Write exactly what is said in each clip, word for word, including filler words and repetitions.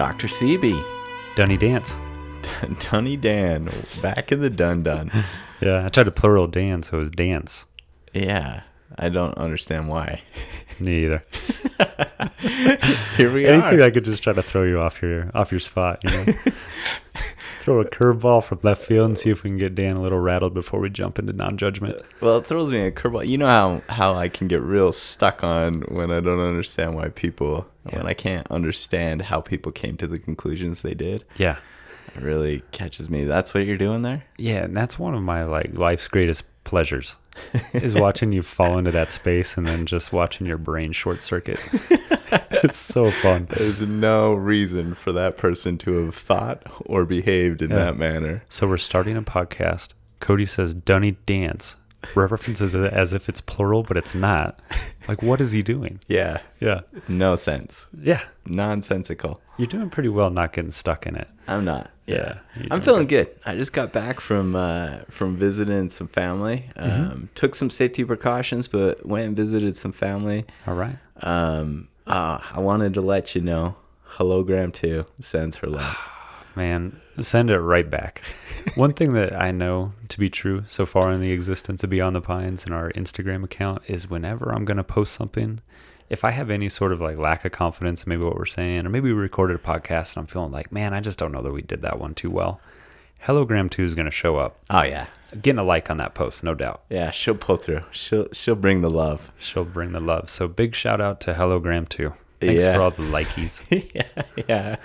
Doctor Seabee. Dunny Dance. Dunny Dan. Back in the dun-dun. Yeah, I tried to plural Dan, so it was dance. Yeah, I don't understand why. Me either. Here we Anything are. Anything I could just try to throw you off your off your spot, you know? Throw a curveball from left field and see if we can get Dan a little rattled before we jump into non-judgment. Well, it throws me a curveball. You know how, how I can get real stuck on when I don't understand why people, yeah. when I can't understand how people came to the conclusions they did. Yeah. It really catches me. That's what you're doing there? Yeah, and that's one of my like life's greatest pleasures is watching you fall into that space and then just watching your brain short circuit. It's so fun. There's no reason for that person to have thought or behaved in yeah. that manner. So we're starting a podcast. Cody says Dunny Dance, references it as if it's plural, but it's not. Like, what is he doing? Yeah. Yeah. No sense. Yeah. Nonsensical. You're doing pretty well not getting stuck in it. I'm not. Yeah, I'm feeling good. good. I just got back from uh, from visiting some family. Um, mm-hmm. Took some safety precautions, but went and visited some family. All right. Um, uh, I wanted to let you know, Hologram two sends her loves. Man, send it right back. One thing that I know to be true so far in the existence of Beyond the Pines and our Instagram account is whenever I'm going to post something, if I have any sort of like lack of confidence in maybe what we're saying, or maybe we recorded a podcast and I'm feeling like, man, I just don't know that we did that one too well, Hologram two is going to show up. Oh, yeah. Getting a like on that post, no doubt. Yeah, she'll pull through. She'll she'll bring the love. She'll bring the love. So big shout out to Hologram two. Thanks yeah. for all the likies. yeah, yeah.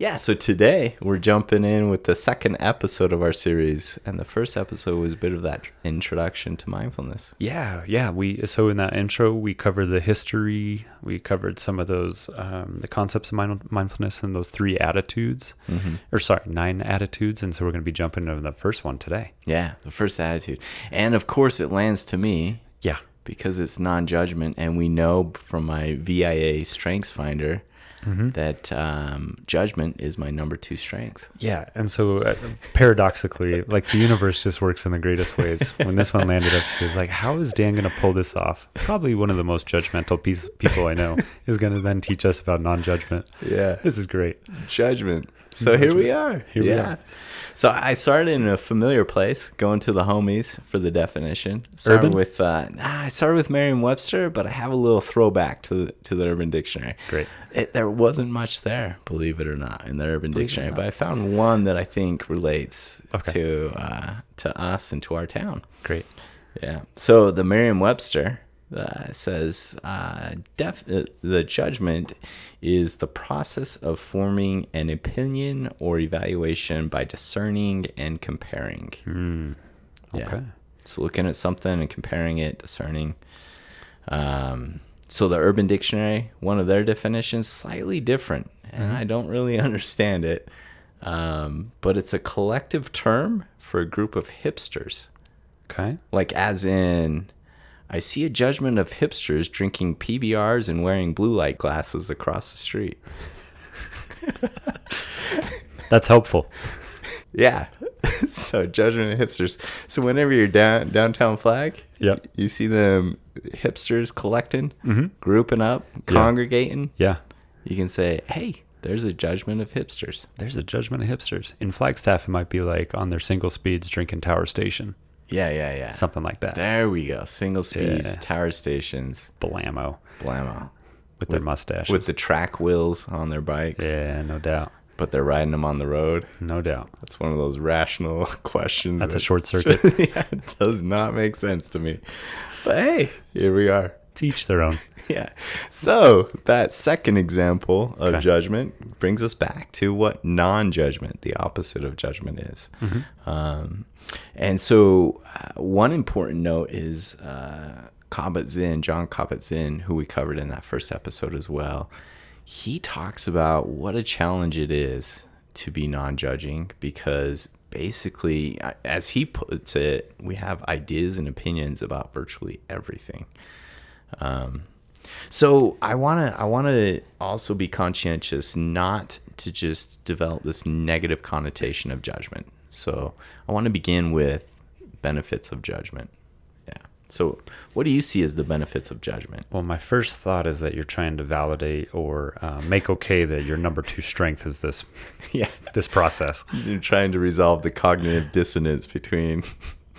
Yeah, so today we're jumping in with the second episode of our series, and the first episode was a bit of that introduction to mindfulness. Yeah, yeah. We so in that intro we covered the history, we covered some of those um, the concepts of mind- mindfulness and those three attitudes, mm-hmm. or sorry, nine attitudes. And so we're going to be jumping into the first one today. Yeah, the first attitude, and of course it lands to me. Yeah, because it's non-judgment, and we know from my V I A StrengthsFinder. Mm-hmm. That um, judgment is my number two strength. Yeah, and so uh, paradoxically, like the universe just works in the greatest ways. When this one landed up to, it was like, how is Dan going to pull this off? Probably one of the most judgmental piece, people I know is going to then teach us about non-judgment. Yeah. This is great. Judgment. So judgment. Here we are. Here yeah. we are. So I started in a familiar place, going to the homies for the definition. Started Urban? With, uh, nah, I started with Merriam-Webster, but I have a little throwback to the, to the Urban Dictionary. Great. It, there wasn't much there, believe it or not, in the Urban believe Dictionary, but I found one that I think relates okay. to uh, to us and to our town. Great. Yeah. So the Merriam-Webster uh, says uh, def- the judgment is the process of forming an opinion or evaluation by discerning and comparing. Mm. Okay. Yeah. So looking at something and comparing it, discerning. Um, so the Urban Dictionary, one of their definitions, slightly different, and mm. I don't really understand it, um, but it's a collective term for a group of hipsters. Okay. Like as in... I see a judgment of hipsters drinking P B Rs and wearing blue light glasses across the street. That's helpful. Yeah. So judgment of hipsters. So whenever you're down downtown Flag, yep. you see them hipsters collecting, mm-hmm. grouping up, congregating. Yeah. You can say, hey, there's a judgment of hipsters. There's a judgment of hipsters. In Flagstaff, it might be like on their single speeds drinking Tower Station. Yeah, yeah, yeah. Something like that. There we go. Single speeds, yeah. Tower Stations. Blammo. Blammo. With, with their mustaches. With the track wheels on their bikes. Yeah, no doubt. But they're riding them on the road. No doubt. That's one of those rational questions. That's that, a short circuit. Yeah, it does not make sense to me. But hey, here we are. To each their own. Yeah. So that second example of okay. judgment brings us back to what non-judgment, the opposite of judgment, is. Mm-hmm. Um, and so uh, one important note is uh, Kabat-Zinn, John Kabat-Zinn, who we covered in that first episode as well. He talks about what a challenge it is to be non-judging because basically, as he puts it, we have ideas and opinions about virtually everything. Um, so I want to, I want to also be conscientious not to just develop this negative connotation of judgment. So I want to begin with benefits of judgment. Yeah. So what do you see as the benefits of judgment? Well, my first thought is that you're trying to validate or uh, make okay that your number two strength is this yeah. this process. You're trying to resolve the cognitive dissonance between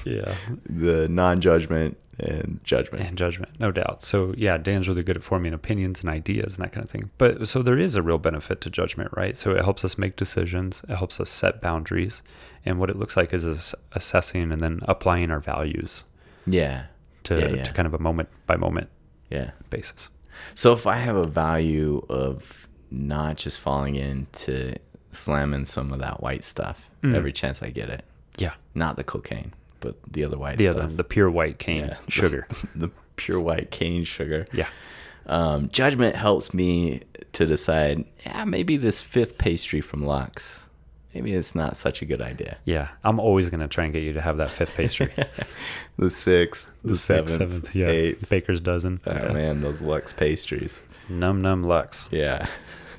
yeah. the non-judgment and judgment. And judgment, no doubt. So yeah, Dan's really good at forming opinions and ideas and that kind of thing. But so there is a real benefit to judgment, right? So it helps us make decisions. It helps us set boundaries. And what it looks like is assessing and then applying our values. Yeah. To, yeah, yeah. to kind of a moment by moment yeah. basis. So if I have a value of not just falling into slamming some of that white stuff mm. every chance I get it. Yeah. Not the cocaine, but the other white the stuff. Other, the pure white cane yeah. sugar. the, the pure white cane sugar. Yeah. Um, judgment helps me to decide, yeah, maybe this fifth pastry from Lux, maybe it's not such a good idea. Yeah. I'm always going to try and get you to have that fifth pastry. the sixth, the, the seventh, sixth, seventh, yeah. eighth. Baker's dozen. Oh, yeah. Man, those Lux pastries. Num, num, Lux. Yeah.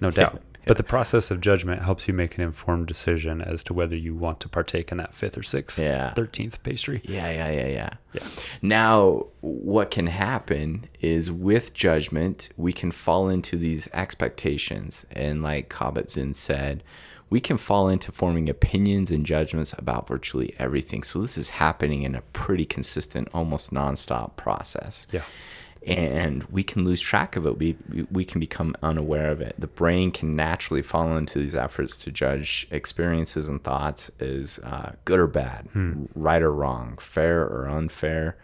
No doubt. yeah. But the process of judgment helps you make an informed decision as to whether you want to partake in that fifth or sixth, yeah. thirteenth pastry. Yeah, yeah, yeah, yeah, yeah. Now, what can happen is with judgment, we can fall into these expectations. And like Kabat-Zinn said, we can fall into forming opinions and judgments about virtually everything. So this is happening in a pretty consistent, almost nonstop process. Yeah. And we can lose track of it. We, we can become unaware of it. The brain can naturally fall into these efforts to judge experiences and thoughts as uh, good or bad, hmm. right or wrong, fair or unfair,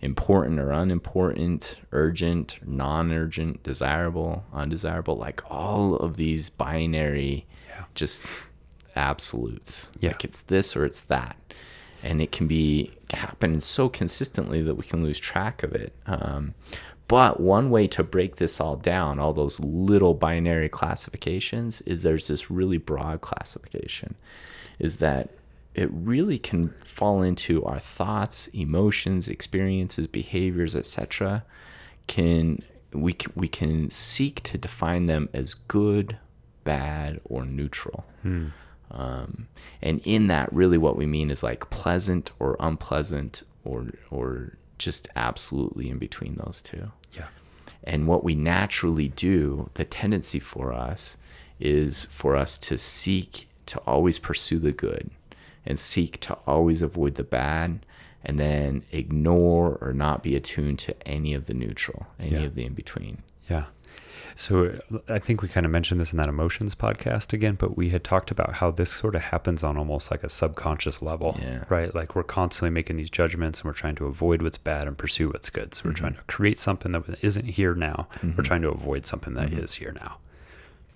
important or unimportant, urgent, non-urgent, desirable, undesirable, like all of these binary just absolutes. Yeah. Like it's this or it's that. And it can be happening so consistently that we can lose track of it. Um, but one way to break this all down, all those little binary classifications, is there's this really broad classification, is that it really can fall into our thoughts, emotions, experiences, behaviors, et cetera. Can we we can seek to define them as good, bad, or neutral. Hmm. Um, and in that, really what we mean is like pleasant or unpleasant or or just absolutely in between those two. Yeah. And what we naturally do, the tendency for us, is for us to seek to always pursue the good and seek to always avoid the bad and then ignore or not be attuned to any of the neutral, any yeah. of the in-between. Yeah. So I think we kind of mentioned this in that emotions podcast again, but we had talked about how this sort of happens on almost like a subconscious level, yeah. right? Like we're constantly making these judgments and we're trying to avoid what's bad and pursue what's good. So we're mm-hmm. trying to create something that isn't here now. Mm-hmm. We're trying to avoid something that mm-hmm. is here now.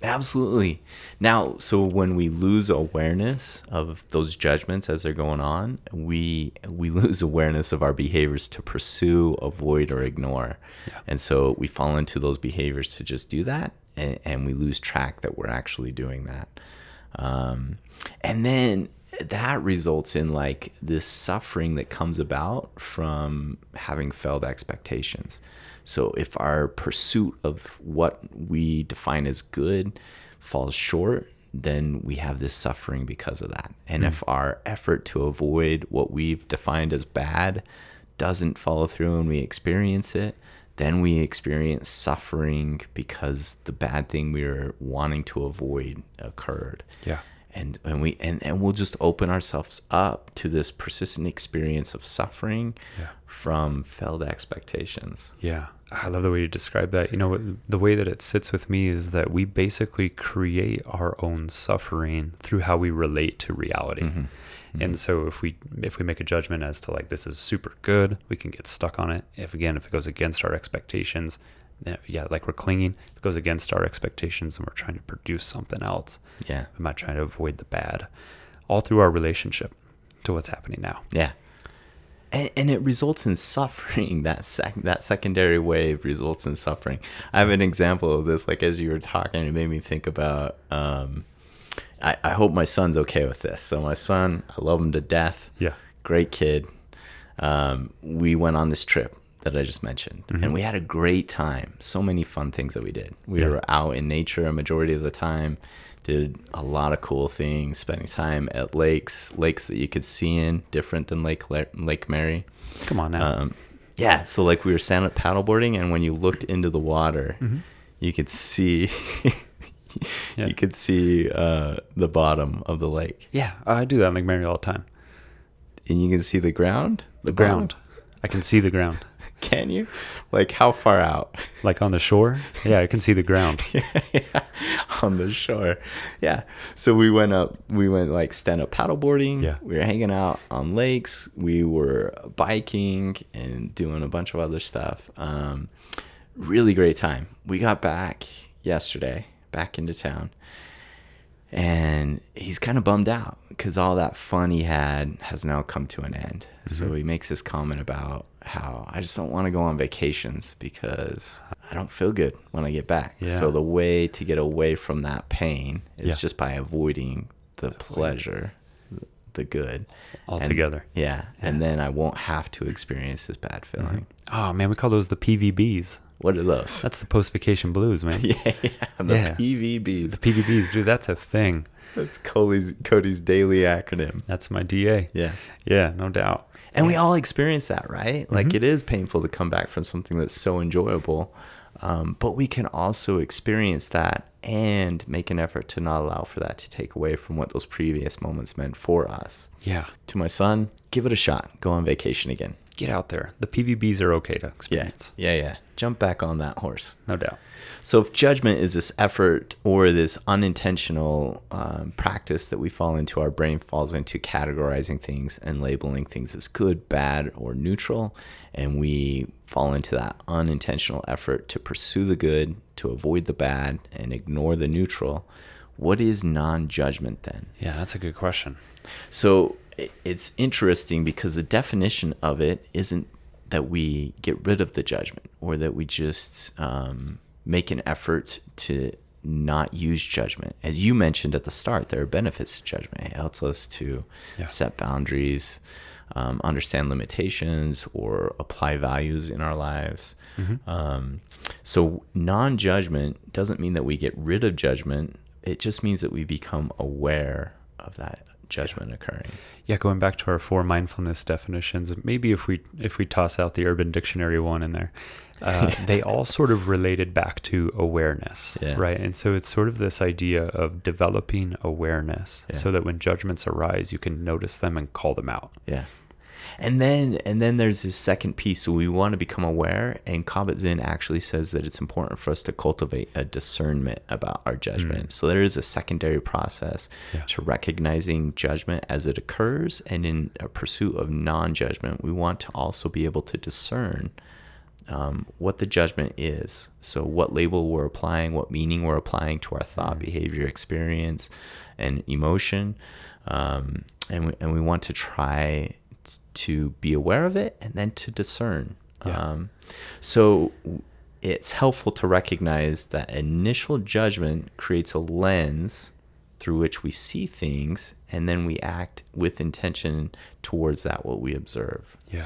Absolutely. Now, so when we lose awareness of those judgments as they're going on, we we lose awareness of our behaviors to pursue, avoid, or ignore. Yeah. And so we fall into those behaviors to just do that, and, and we lose track that we're actually doing that. Um, and then that results in like this suffering that comes about from having failed expectations. So if our pursuit of what we define as good falls short, then we have this suffering because of that. And mm. if our effort to avoid what we've defined as bad doesn't follow through and we experience it, then we experience suffering because the bad thing we were wanting to avoid occurred. Yeah. And and we and, and we'll just open ourselves up to this persistent experience of suffering yeah. from failed expectations. Yeah, I love the way you describe that. You know, the way that it sits with me is that we basically create our own suffering through how we relate to reality. Mm-hmm. Mm-hmm. And so if we if we make a judgment as to like this is super good, we can get stuck on it. If again, if it goes against our expectations, yeah, like we're clinging. If it goes against our expectations and we're trying to produce something else. Yeah. We might try to avoid the bad all through our relationship to what's happening now. Yeah. And, and it results in suffering. That sec- that secondary wave results in suffering. I have an example of this. Like as you were talking, it made me think about, um, I, I hope my son's okay with this. So my son, I love him to death. Yeah. Great kid. Um, we went on this trip that I just mentioned. Mm-hmm. And we had a great time. So many fun things that we did. We yeah. were out in nature a majority of the time, did a lot of cool things, spending time at lakes, lakes that you could see in, different than Lake Lake Mary. Come on now. Um, Yeah, so like we were standing up paddleboarding, and when you looked into the water, mm-hmm. you could see yeah. you could see uh, the bottom of the lake. Yeah, I do that on Lake Mary all the time. And you can see the ground? The, the ground. Bottom? I can see the ground. Can you? Like how far out? Like on the shore? Yeah, I can see the ground. yeah, yeah, on the shore. Yeah. So we went up, we went like stand up paddleboarding. Yeah. We were hanging out on lakes. We were biking and doing a bunch of other stuff. Um, really great time. We got back yesterday, back into town. And he's kind of bummed out because all that fun he had has now come to an end. Mm-hmm. So he makes this comment about how I just don't want to go on vacations because I don't feel good when I get back. Yeah. So the way to get away from that pain is yeah. just by avoiding the pleasure, the good. Altogether. And, yeah, yeah. And then I won't have to experience this bad feeling. Mm-hmm. Oh, man, we call those the P V Bs. What are those? That's the post-vacation blues, man. yeah, yeah, the yeah. P V Bs. The P V Bs, dude, that's a thing. That's Cody's, Cody's daily acronym. That's my D A. Yeah. Yeah, no doubt. And we all experience that, right? Like mm-hmm. it is painful to come back from something that's so enjoyable, um, but we can also experience that and make an effort to not allow for that to take away from what those previous moments meant for us. Yeah. To my son, give it a shot. Go on vacation again. Get out there. The P V Bs are okay to experience. Yeah, yeah, yeah. Jump back on that horse. No doubt. So if judgment is this effort or this unintentional um, practice that we fall into, our brain falls into categorizing things and labeling things as good, bad, or neutral. And we fall into that unintentional effort to pursue the good, to avoid the bad, and ignore the neutral. What is non-judgment then? Yeah, that's a good question. So it's interesting because the definition of it isn't that we get rid of the judgment or that we just um, make an effort to not use judgment. As you mentioned at the start, there are benefits to judgment. It helps us to yeah. set boundaries, um, understand limitations, or apply values in our lives. Mm-hmm. Um, so non-judgment doesn't mean that we get rid of judgment. It just means that we become aware of that judgment occurring. Yeah, going back to our four mindfulness definitions, maybe if we if we toss out the Urban Dictionary one in there, uh, they all sort of related back to awareness, yeah. right? And so it's sort of this idea of developing awareness yeah. so that when judgments arise, you can notice them and call them out. Yeah. And then and then there's this second piece. So we want to become aware, and Kabat-Zinn actually says that it's important for us to cultivate a discernment about our judgment. Mm. So there is a secondary process yeah. to recognizing judgment as it occurs, and in a pursuit of non-judgment, we want to also be able to discern um, what the judgment is. So what label we're applying, what meaning we're applying to our thought, mm. behavior, experience, and emotion. Um, and we, and we want to try to be aware of it and then to discern. Yeah. Um, so it's helpful to recognize that initial judgment creates a lens through which we see things, and then we act with intention towards that, what we observe. Yeah.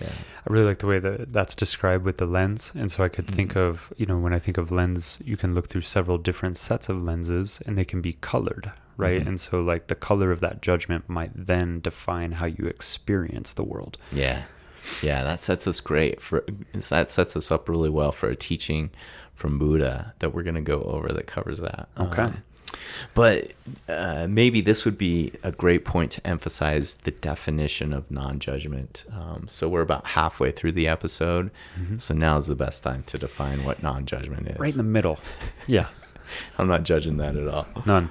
Yeah. I really like the way that that's described with the lens. And so I could think mm-hmm. of, you know, when I think of lens, you can look through several different sets of lenses and they can be colored, right? Mm-hmm. And so like the color of that judgment might then define how you experience the world. Yeah. Yeah. That sets us great for, that sets us up really well for a teaching from Buddha that we're going to go over that covers that. Okay. Um, But uh, maybe this would be a great point to emphasize the definition of non-judgment. Um, so we're about halfway through the episode. Mm-hmm. So now's the best time to define what non-judgment is. Right in the middle. Yeah. I'm not judging that at all. None.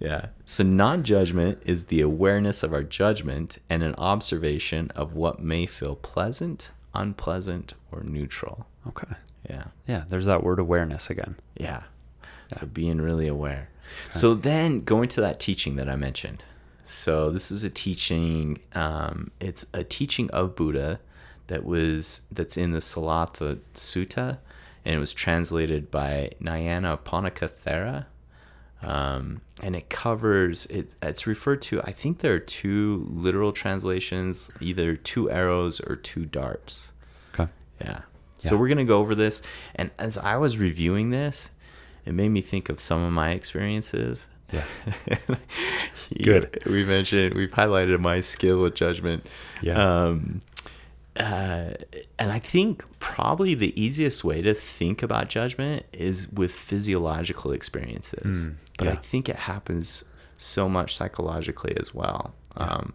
Yeah. So non-judgment is the awareness of our judgment and an observation of what may feel pleasant, unpleasant, or neutral. Okay. Yeah. Yeah. There's that word awareness again. Yeah. Yeah. So being really aware. So then going to that teaching that I mentioned. So this is a teaching, um, it's a teaching of Buddha that was, that's in the Sallatha Sutta, and it was translated by Nyanaponika Thera. Um, and it covers, it, it's referred to, I think there are two literal translations, either two arrows or two darts. Okay. Yeah. So yeah. we're going to go over this. And as I was reviewing this, it made me think of some of my experiences. Yeah. Good. We mentioned, we've highlighted my skill with judgment. Yeah. Um, Uh, and I think probably the easiest way to think about judgment is with physiological experiences. Mm, but yeah. I think it happens so much psychologically as well. Yeah. Um,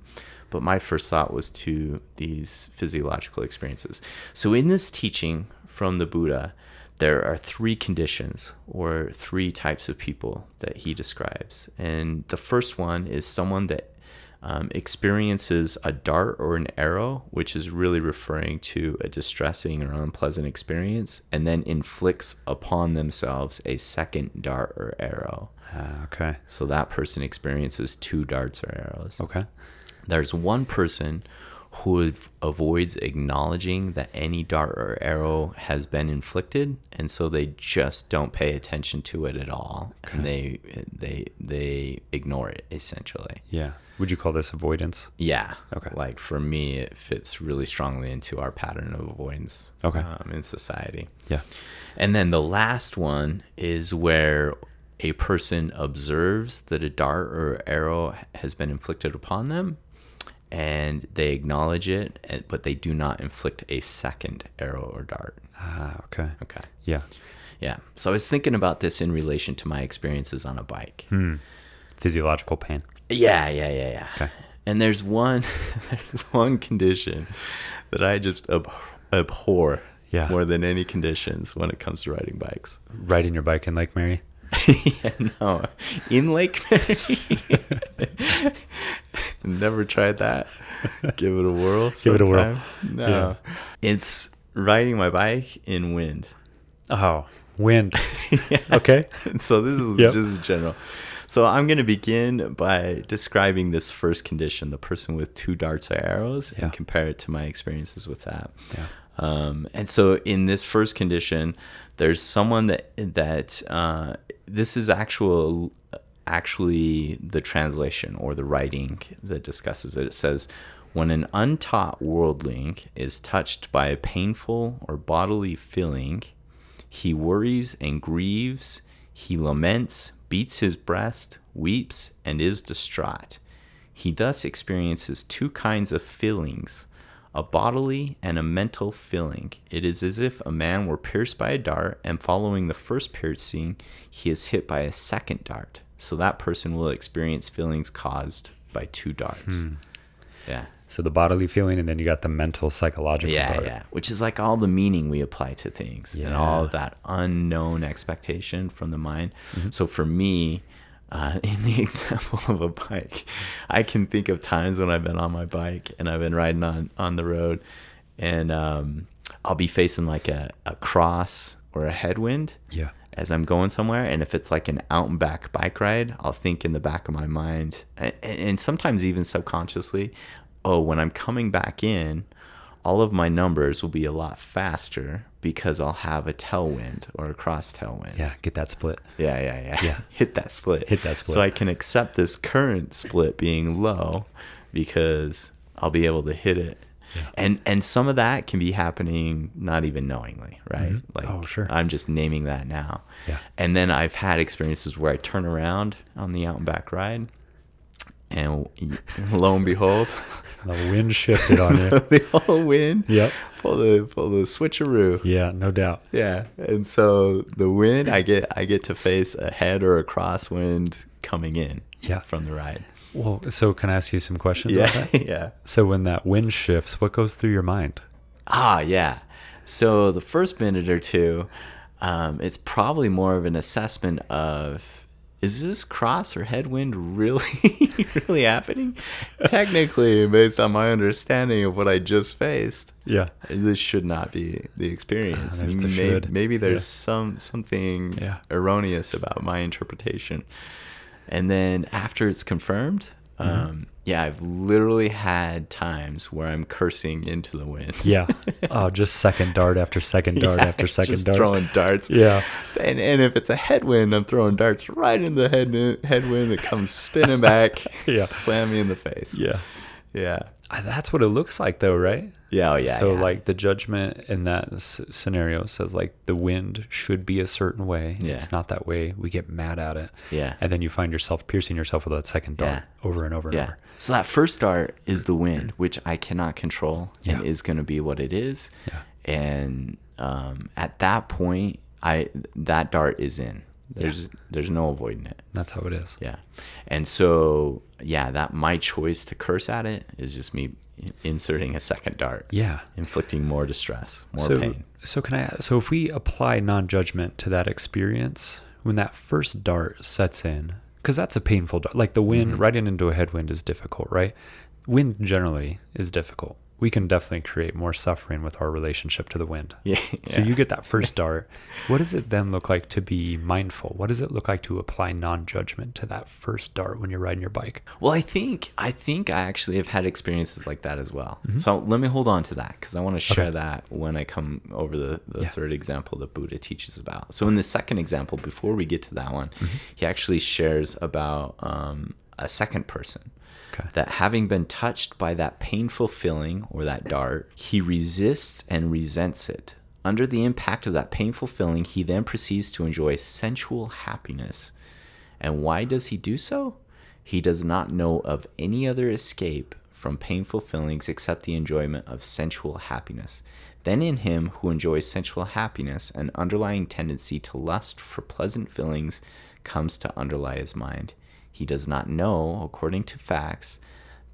but my first thought was to these physiological experiences. So in this teaching from the Buddha, there are three conditions or three types of people that he describes. And the first one is someone that Um, experiences a dart or an arrow, which is really referring to a distressing or unpleasant experience, and then inflicts upon themselves a second dart or arrow. Uh, okay. So that person experiences two darts or arrows. Okay. There's one person who avoids acknowledging that any dart or arrow has been inflicted, and so they just don't pay attention to it at all. Okay. And they they they ignore it, essentially. Yeah. Would you call this avoidance? Yeah. Okay. Like for me, it fits really strongly into our pattern of avoidance. Okay. Um, in society. Yeah. And then the last one is where a person observes that a dart or arrow has been inflicted upon them, and they acknowledge it, but they do not inflict a second arrow or dart. Ah, okay. Okay. Yeah. Yeah. So I was thinking about this in relation to my experiences on a bike. Hmm. Physiological pain. Yeah, yeah, yeah, yeah. Okay. And there's one there's one condition that I just ab- abhor yeah. more than any conditions when it comes to riding bikes. Riding your bike in Lake Mary? yeah, no. In Lake Mary? Never tried that. Give it a whirl. Give sometime. It a whirl. No. Yeah. It's riding my bike in wind. Oh, wind. yeah. Okay. So this is yep. just general. So I'm going to begin by describing this first condition, the person with two darts or arrows, yeah. and compare it to my experiences with that. Yeah. Um, and so in this first condition, there's someone that, that uh, this is actual, actually the translation or the writing that discusses it. It says, when an untaught worldling is touched by a painful or bodily feeling, he worries and grieves, he laments, beats his breast, weeps, and is distraught. He thus experiences two kinds of feelings, a bodily and a mental feeling. It is as if a man were pierced by a dart, and following the first piercing, he is hit by a second dart. So that person will experience feelings caused by two darts. Hmm. Yeah. So the bodily feeling, and then you got the mental, psychological yeah, dart. Yeah, which is like all the meaning we apply to things yeah. and all of that unknown expectation from the mind. Mm-hmm. So for me, uh, in the example of a bike, I can think of times when I've been on my bike and I've been riding on, on the road, and um, I'll be facing like a, a cross or a headwind yeah. as I'm going somewhere. And if it's like an out and back bike ride, I'll think in the back of my mind, and, and sometimes even subconsciously, oh, when I'm coming back in, all of my numbers will be a lot faster because I'll have a tailwind or a cross tailwind. Yeah, get that split. Yeah, yeah, yeah. yeah. Hit that split. Hit that split. So I can accept this current split being low because I'll be able to hit it. Yeah. And and some of that can be happening not even knowingly, right? Mm-hmm. Like, oh, sure. I'm just naming that now. Yeah. And then I've had experiences where I turn around on the out and back ride, and lo and behold, the wind shifted on you. The whole wind. Yep. Pull the pull the switcheroo. Yeah, no doubt. Yeah, and so the wind, I get I get to face a head or a crosswind coming in. Yeah. From the ride. Well, so can I ask you some questions? Yeah. About that? Yeah. So when that wind shifts, what goes through your mind? Ah, yeah. So the first minute or two, um, it's probably more of an assessment of, is this cross or headwind really, really happening? Technically, based on my understanding of what I just faced, yeah, this should not be the experience. Uh, there's the maybe, should. maybe there's yeah. some something yeah. erroneous about my interpretation. And then after it's confirmed, mm-hmm. um, yeah, I've literally had times where I'm cursing into the wind. yeah. Oh, just second dart after second dart yeah, after second just dart. Just throwing darts. Yeah. And and if it's a headwind, I'm throwing darts right in the head, headwind that comes spinning back, yeah. slam me in the face. Yeah. Yeah. That's what it looks like though, right? Yeah. Oh, yeah. So yeah. Like the judgment in that s- scenario says like the wind should be a certain way. Yeah. It's not that way. We get mad at it. Yeah. And then you find yourself piercing yourself with that second dart yeah. over and over yeah. and over. So that first dart is the wind, which I cannot control yeah. and is going to be what it is. Yeah. And um, at that point, I that dart is in. There's yeah. there's no avoiding it. That's how it is. Yeah. And so, yeah, that my choice to curse at it is just me inserting a second dart. Yeah. Inflicting more distress, more so, pain. So can I so if we apply non-judgment to that experience, when that first dart sets in, cuz that's a painful dart. Like the wind mm-hmm. riding into a headwind is difficult, right? Wind generally is difficult. We can definitely create more suffering with our relationship to the wind. Yeah. So yeah. you get that first dart. What does it then look like to be mindful? What does it look like to apply non-judgment to that first dart when you're riding your bike? Well, I think I think I actually have had experiences like that as well. Mm-hmm. So let me hold on to that because I want to share okay. that when I come over the, the yeah. third example that Buddha teaches about. So in the second example, before we get to that one, mm-hmm. he actually shares about um, a second person. Okay. That having been touched by that painful feeling or that dart, he resists and resents it. Under the impact of that painful feeling, he then proceeds to enjoy sensual happiness. And why does he do so? He does not know of any other escape from painful feelings except the enjoyment of sensual happiness. Then in him who enjoys sensual happiness, an underlying tendency to lust for pleasant feelings comes to underlie his mind. He does not know, according to facts,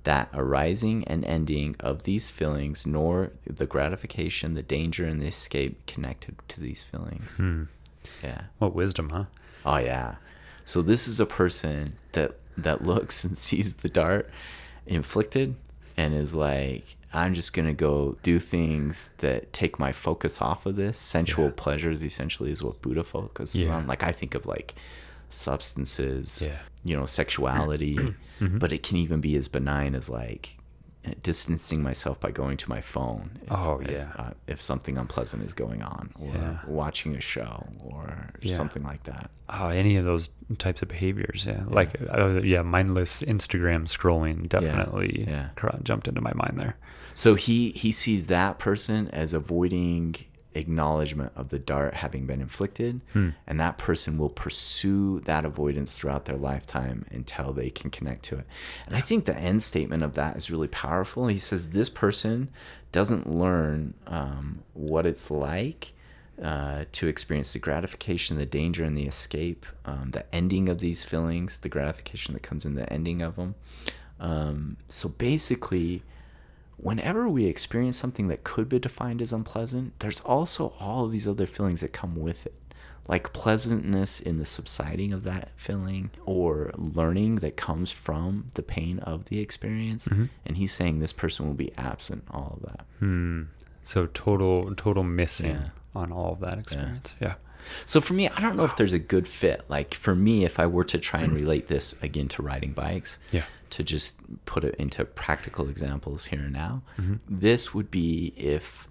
that arising and ending of these feelings, nor the gratification, the danger, and the escape connected to these feelings. Hmm. Yeah. What wisdom, huh? Oh, yeah. So this is a person that that looks and sees the dart inflicted and is like, I'm just going to go do things that take my focus off of this. Sensual yeah. pleasures, essentially, is what Buddha focuses yeah. on. Like, I think of, like, substances, yeah. you know, sexuality, mm-hmm. but it can even be as benign as like distancing myself by going to my phone. If, oh yeah. If, uh, if something unpleasant is going on, or yeah. watching a show, or yeah. something like that. Oh, any of those types of behaviors. Yeah. yeah. Like, uh, yeah, mindless Instagram scrolling definitely yeah. Yeah. jumped into my mind there. So he, he sees that person as avoiding acknowledgement of the dart having been inflicted, hmm. and that person will pursue that avoidance throughout their lifetime until they can connect to it. And yeah. I think the end statement of that is really powerful. He says this person doesn't learn um, what it's like uh, to experience the gratification, the danger, and the escape, um, the ending of these feelings, the gratification that comes in the ending of them. Um, so basically, whenever we experience something that could be defined as unpleasant, there's also all of these other feelings that come with it, like pleasantness in the subsiding of that feeling or learning that comes from the pain of the experience. Mm-hmm. And he's saying this person will be absent all of that. Hmm. So total, total missing yeah. on all of that experience. Yeah. yeah. So for me, I don't know if there's a good fit. Like for me, if I were to try and relate this again to riding bikes, yeah. to just put it into practical examples here and now, mm-hmm. this would be if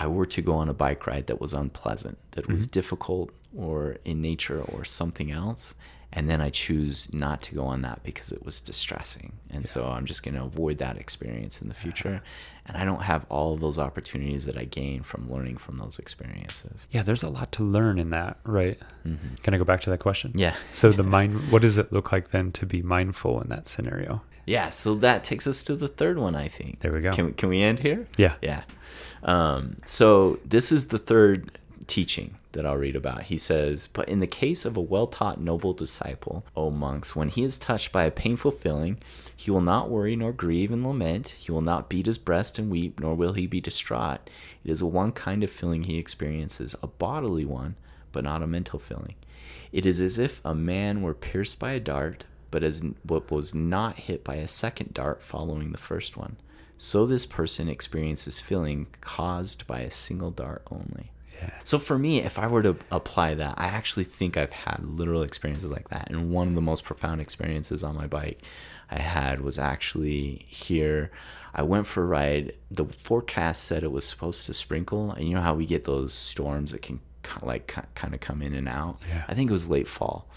I were to go on a bike ride that was unpleasant, that mm-hmm. was difficult or in nature or something else, and then I choose not to go on that because it was distressing. And yeah. so I'm just going to avoid that experience in the future. And I don't have all of those opportunities that I gain from learning from those experiences. Yeah, there's a lot to learn in that, right? Mm-hmm. Can I go back to that question? Yeah. So the mind, what does it look like then to be mindful in that scenario? Yeah, so that takes us to the third one, I think. There we go. Can we, can we end here? Yeah. Yeah. Um, so this is the third teaching that I'll read about. He says, but in the case of a well-taught noble disciple, O monks, when he is touched by a painful feeling, he will not worry nor grieve and lament. He will not beat his breast and weep, nor will he be distraught. It is a one kind of feeling he experiences, a bodily one, but not a mental feeling. It is as if a man were pierced by a dart, but as what was not hit by a second dart following the first one. So this person experiences feeling caused by a single dart only. So for me, if I were to apply that, I actually think I've had literal experiences like that. And one of the most profound experiences on my bike I had was actually here. I went for a ride. The forecast said it was supposed to sprinkle. And you know how we get those storms that can like kind of come in and out? Yeah. I think it was late fall.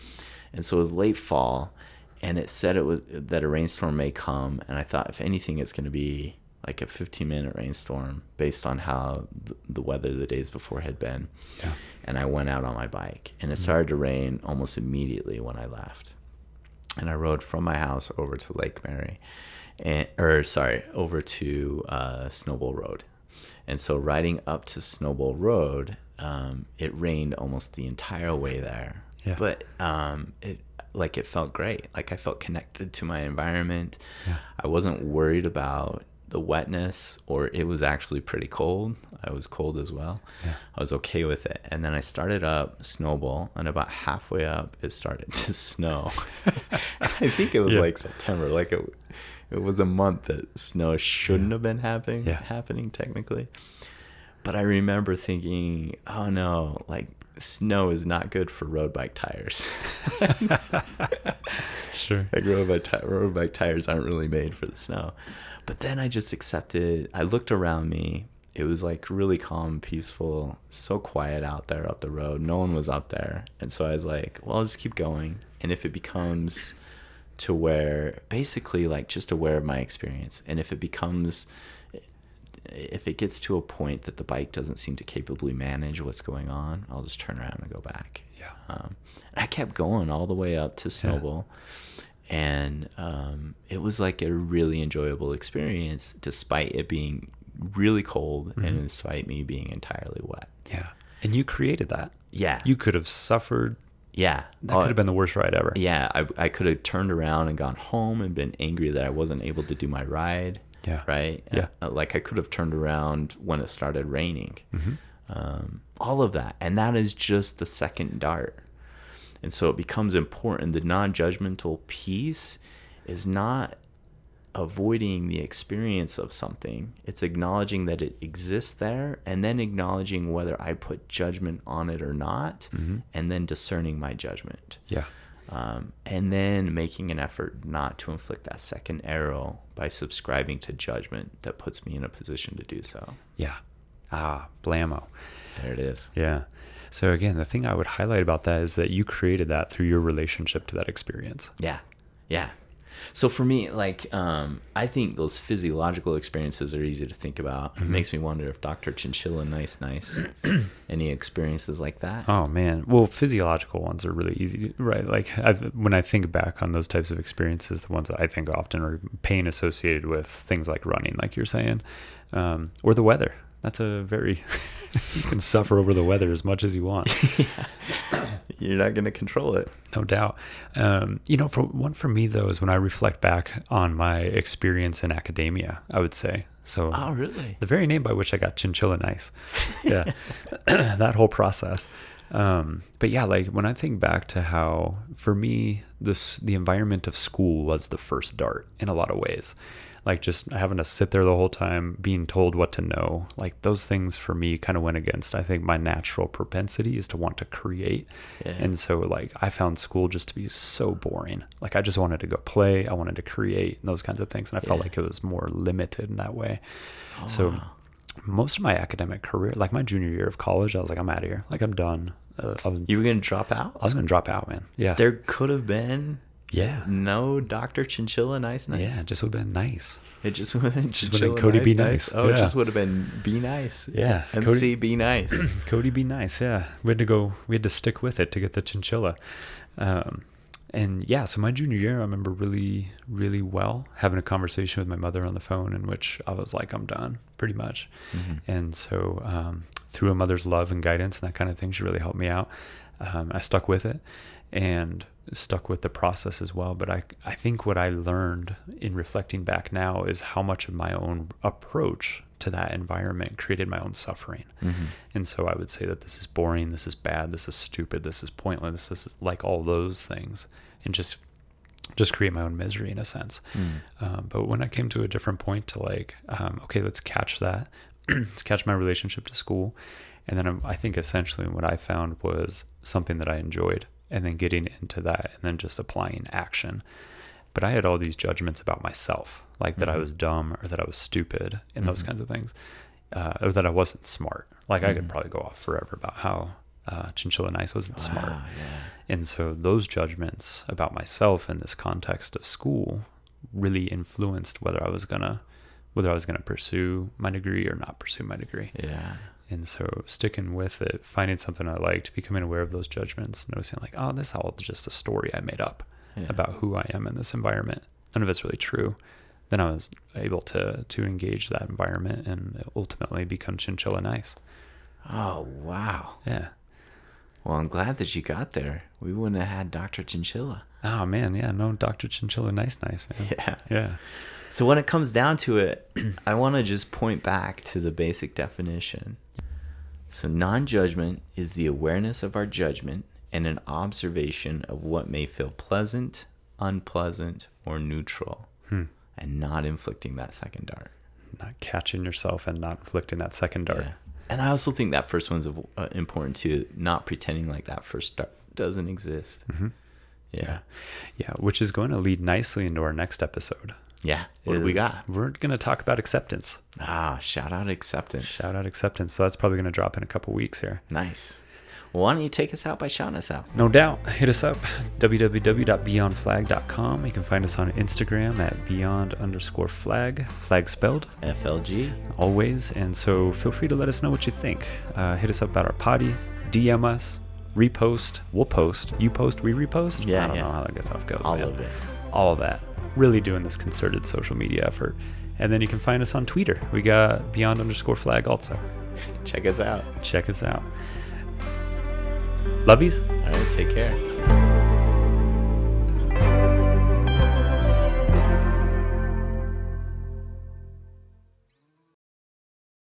And so it was late fall. And it said it was that a rainstorm may come. And I thought, if anything, it's going to be like a fifteen minute rainstorm based on how th- the weather the days before had been. Yeah. And I went out on my bike, and it started to rain almost immediately when I left. And I rode from my house over to Lake Mary, and or sorry, over to uh, Snowball Road. And so riding up to Snowball Road, um, it rained almost the entire way there. Yeah. But um, it like it felt great. Like I felt connected to my environment. Yeah. I wasn't worried about the wetness, or it was actually pretty cold. I was cold as well. Yeah. I was okay with it. And then I started up Snowball, and about halfway up, it started to snow. I think it was yeah. like September. Like it, it was a month that snow shouldn't yeah. have been happening, yeah. happening technically. But I remember thinking, oh no, like snow is not good for road bike tires. Sure. Like road bike, t- road bike tires aren't really made for the snow. But then I just accepted, I looked around me. It was like really calm, peaceful, so quiet out there up the road. No one was up there. And so I was like, well, I'll just keep going. And if it becomes to where, basically like just aware of my experience. And if it becomes, if it gets to a point that the bike doesn't seem to capably manage what's going on, I'll just turn around and go back. Yeah. Um, and I kept going all the way up to Snowball. Yeah. And um, it was like a really enjoyable experience, despite it being really cold mm-hmm. and despite me being entirely wet. Yeah. And you created that. Yeah. You could have suffered. Yeah. That oh, could have been the worst ride ever. Yeah. I, I could have turned around and gone home and been angry that I wasn't able to do my ride. Yeah. Right. Yeah. Like I could have turned around when it started raining. Mm-hmm. Um, all of that. And that is just the second dart. And so it becomes important. The non-judgmental piece is not avoiding the experience of something. It's acknowledging that it exists there, and then acknowledging whether I put judgment on it or not, mm-hmm. and then discerning my judgment. Yeah. Um, and then making an effort not to inflict that second arrow by subscribing to judgment that puts me in a position to do so. Yeah. Ah, blammo. There it is. Yeah. So again, the thing I would highlight about that is that you created that through your relationship to that experience. Yeah. Yeah. So for me, like, um, I think those physiological experiences are easy to think about. Mm-hmm. It makes me wonder if Doctor Chinchilla Nice Nice, any experiences like that? Oh man. Well, physiological ones are really easy, to, right? Like I've, when I think back on those types of experiences, the ones that I think often are pain associated with things like running, like you're saying, um, or the weather. That's a very, you can suffer over the weather as much as you want. Yeah. You're not going to control it. No doubt. Um, you know, for one for me though, is when I reflect back on my experience in academia, I would say. So oh, really? The very name by which I got Chinchilla Nice. Yeah. That whole process. Um, but yeah, like when I think back to how, for me, this, the environment of school was the first dart in a lot of ways. Like just having to sit there the whole time, being told what to know, like those things for me kind of went against, I think, my natural propensity is to want to create. Yeah. And so like I found school just to be so boring. Like I just wanted to go play. I wanted to create and those kinds of things. And I felt yeah. like it was more limited in that way. Oh, so wow. Most of my academic career, like my junior year of college, I was like, I'm out of here. Like I'm done. Uh, I was, you were going to drop out? I was going to drop out, man. Yeah. There could have been. Yeah. No Doctor Chinchilla Nice Nice. Yeah, it just would have been nice. It just would have been, just would have been Cody nice, Be Nice. nice. Oh, yeah. It just would have been Be Nice. Yeah. M C Cody, Be Nice. Cody Be Nice, yeah. We had to go, we had to stick with it to get the chinchilla. Um, and yeah, so my junior year, I remember really, really well having a conversation with my mother on the phone in which I was like, I'm done, pretty much. Mm-hmm. And so um, through a mother's love and guidance and that kind of thing, she really helped me out. Um, I stuck with it. And stuck with the process as well. But I, I think what I learned in reflecting back now is how much of my own approach to that environment created my own suffering. Mm-hmm. And so I would say that this is boring, this is bad, this is stupid, this is pointless, this is like all those things, and just just create my own misery in a sense. Mm. Um, but when I came to a different point to like, um, okay, let's catch that, let's catch my relationship to school. And then I'm, I think essentially what I found was something that I enjoyed. And then getting into that and then just applying action. But I had all these judgments about myself, like that mm-hmm. I was dumb or that I was stupid and mm-hmm. those kinds of things, uh, or that I wasn't smart. Like mm-hmm. I could probably go off forever about how uh, Chinchilla Nice wasn't wow, smart. Yeah. And so those judgments about myself in this context of school really influenced whether I was going to whether I was going to pursue my degree or not pursue my degree. Yeah. And so sticking with it, finding something I liked, becoming aware of those judgments, noticing like, oh, this is all just a story I made up yeah. about who I am in this environment. None of it's really true. Then I was able to to engage that environment and ultimately become Chinchilla Nice. Oh, wow. Yeah. Well, I'm glad that you got there. We wouldn't have had Doctor Chinchilla. Oh, man. Yeah. No, Doctor Chinchilla Nice, Nice, man. Yeah. Yeah. So when it comes down to it, I want to just point back to the basic definition. So non-judgment is the awareness of our judgment and an observation of what may feel pleasant, unpleasant, or neutral, hmm. and not inflicting that second dart. Not catching yourself and not inflicting that second dart. Yeah. And I also think that first one's uh, important too, not pretending like that first dart doesn't exist. Mm-hmm. Yeah. yeah. Yeah, which is going to lead nicely into our next episode. Yeah. What do we got? We're going to talk about acceptance. Ah, shout out acceptance. Shout out acceptance. So that's probably going to drop in a couple weeks here. Nice. Well, why don't you take us out by shouting us out? No doubt. Hit us up. w w w dot beyond flag dot com. You can find us on Instagram at beyond underscore flag. Flag spelled. F L G. Always. And so feel free to let us know what you think. Uh, hit us up at our potty. D M us. Repost. We'll post. You post. We repost. Yeah, I don't yeah. know how that stuff goes. All man. of it. All of that. Really doing this concerted social media effort. And then you can find us on Twitter. We got beyond underscore flag also. Check us out. Check us out. Lovies. All right, take care.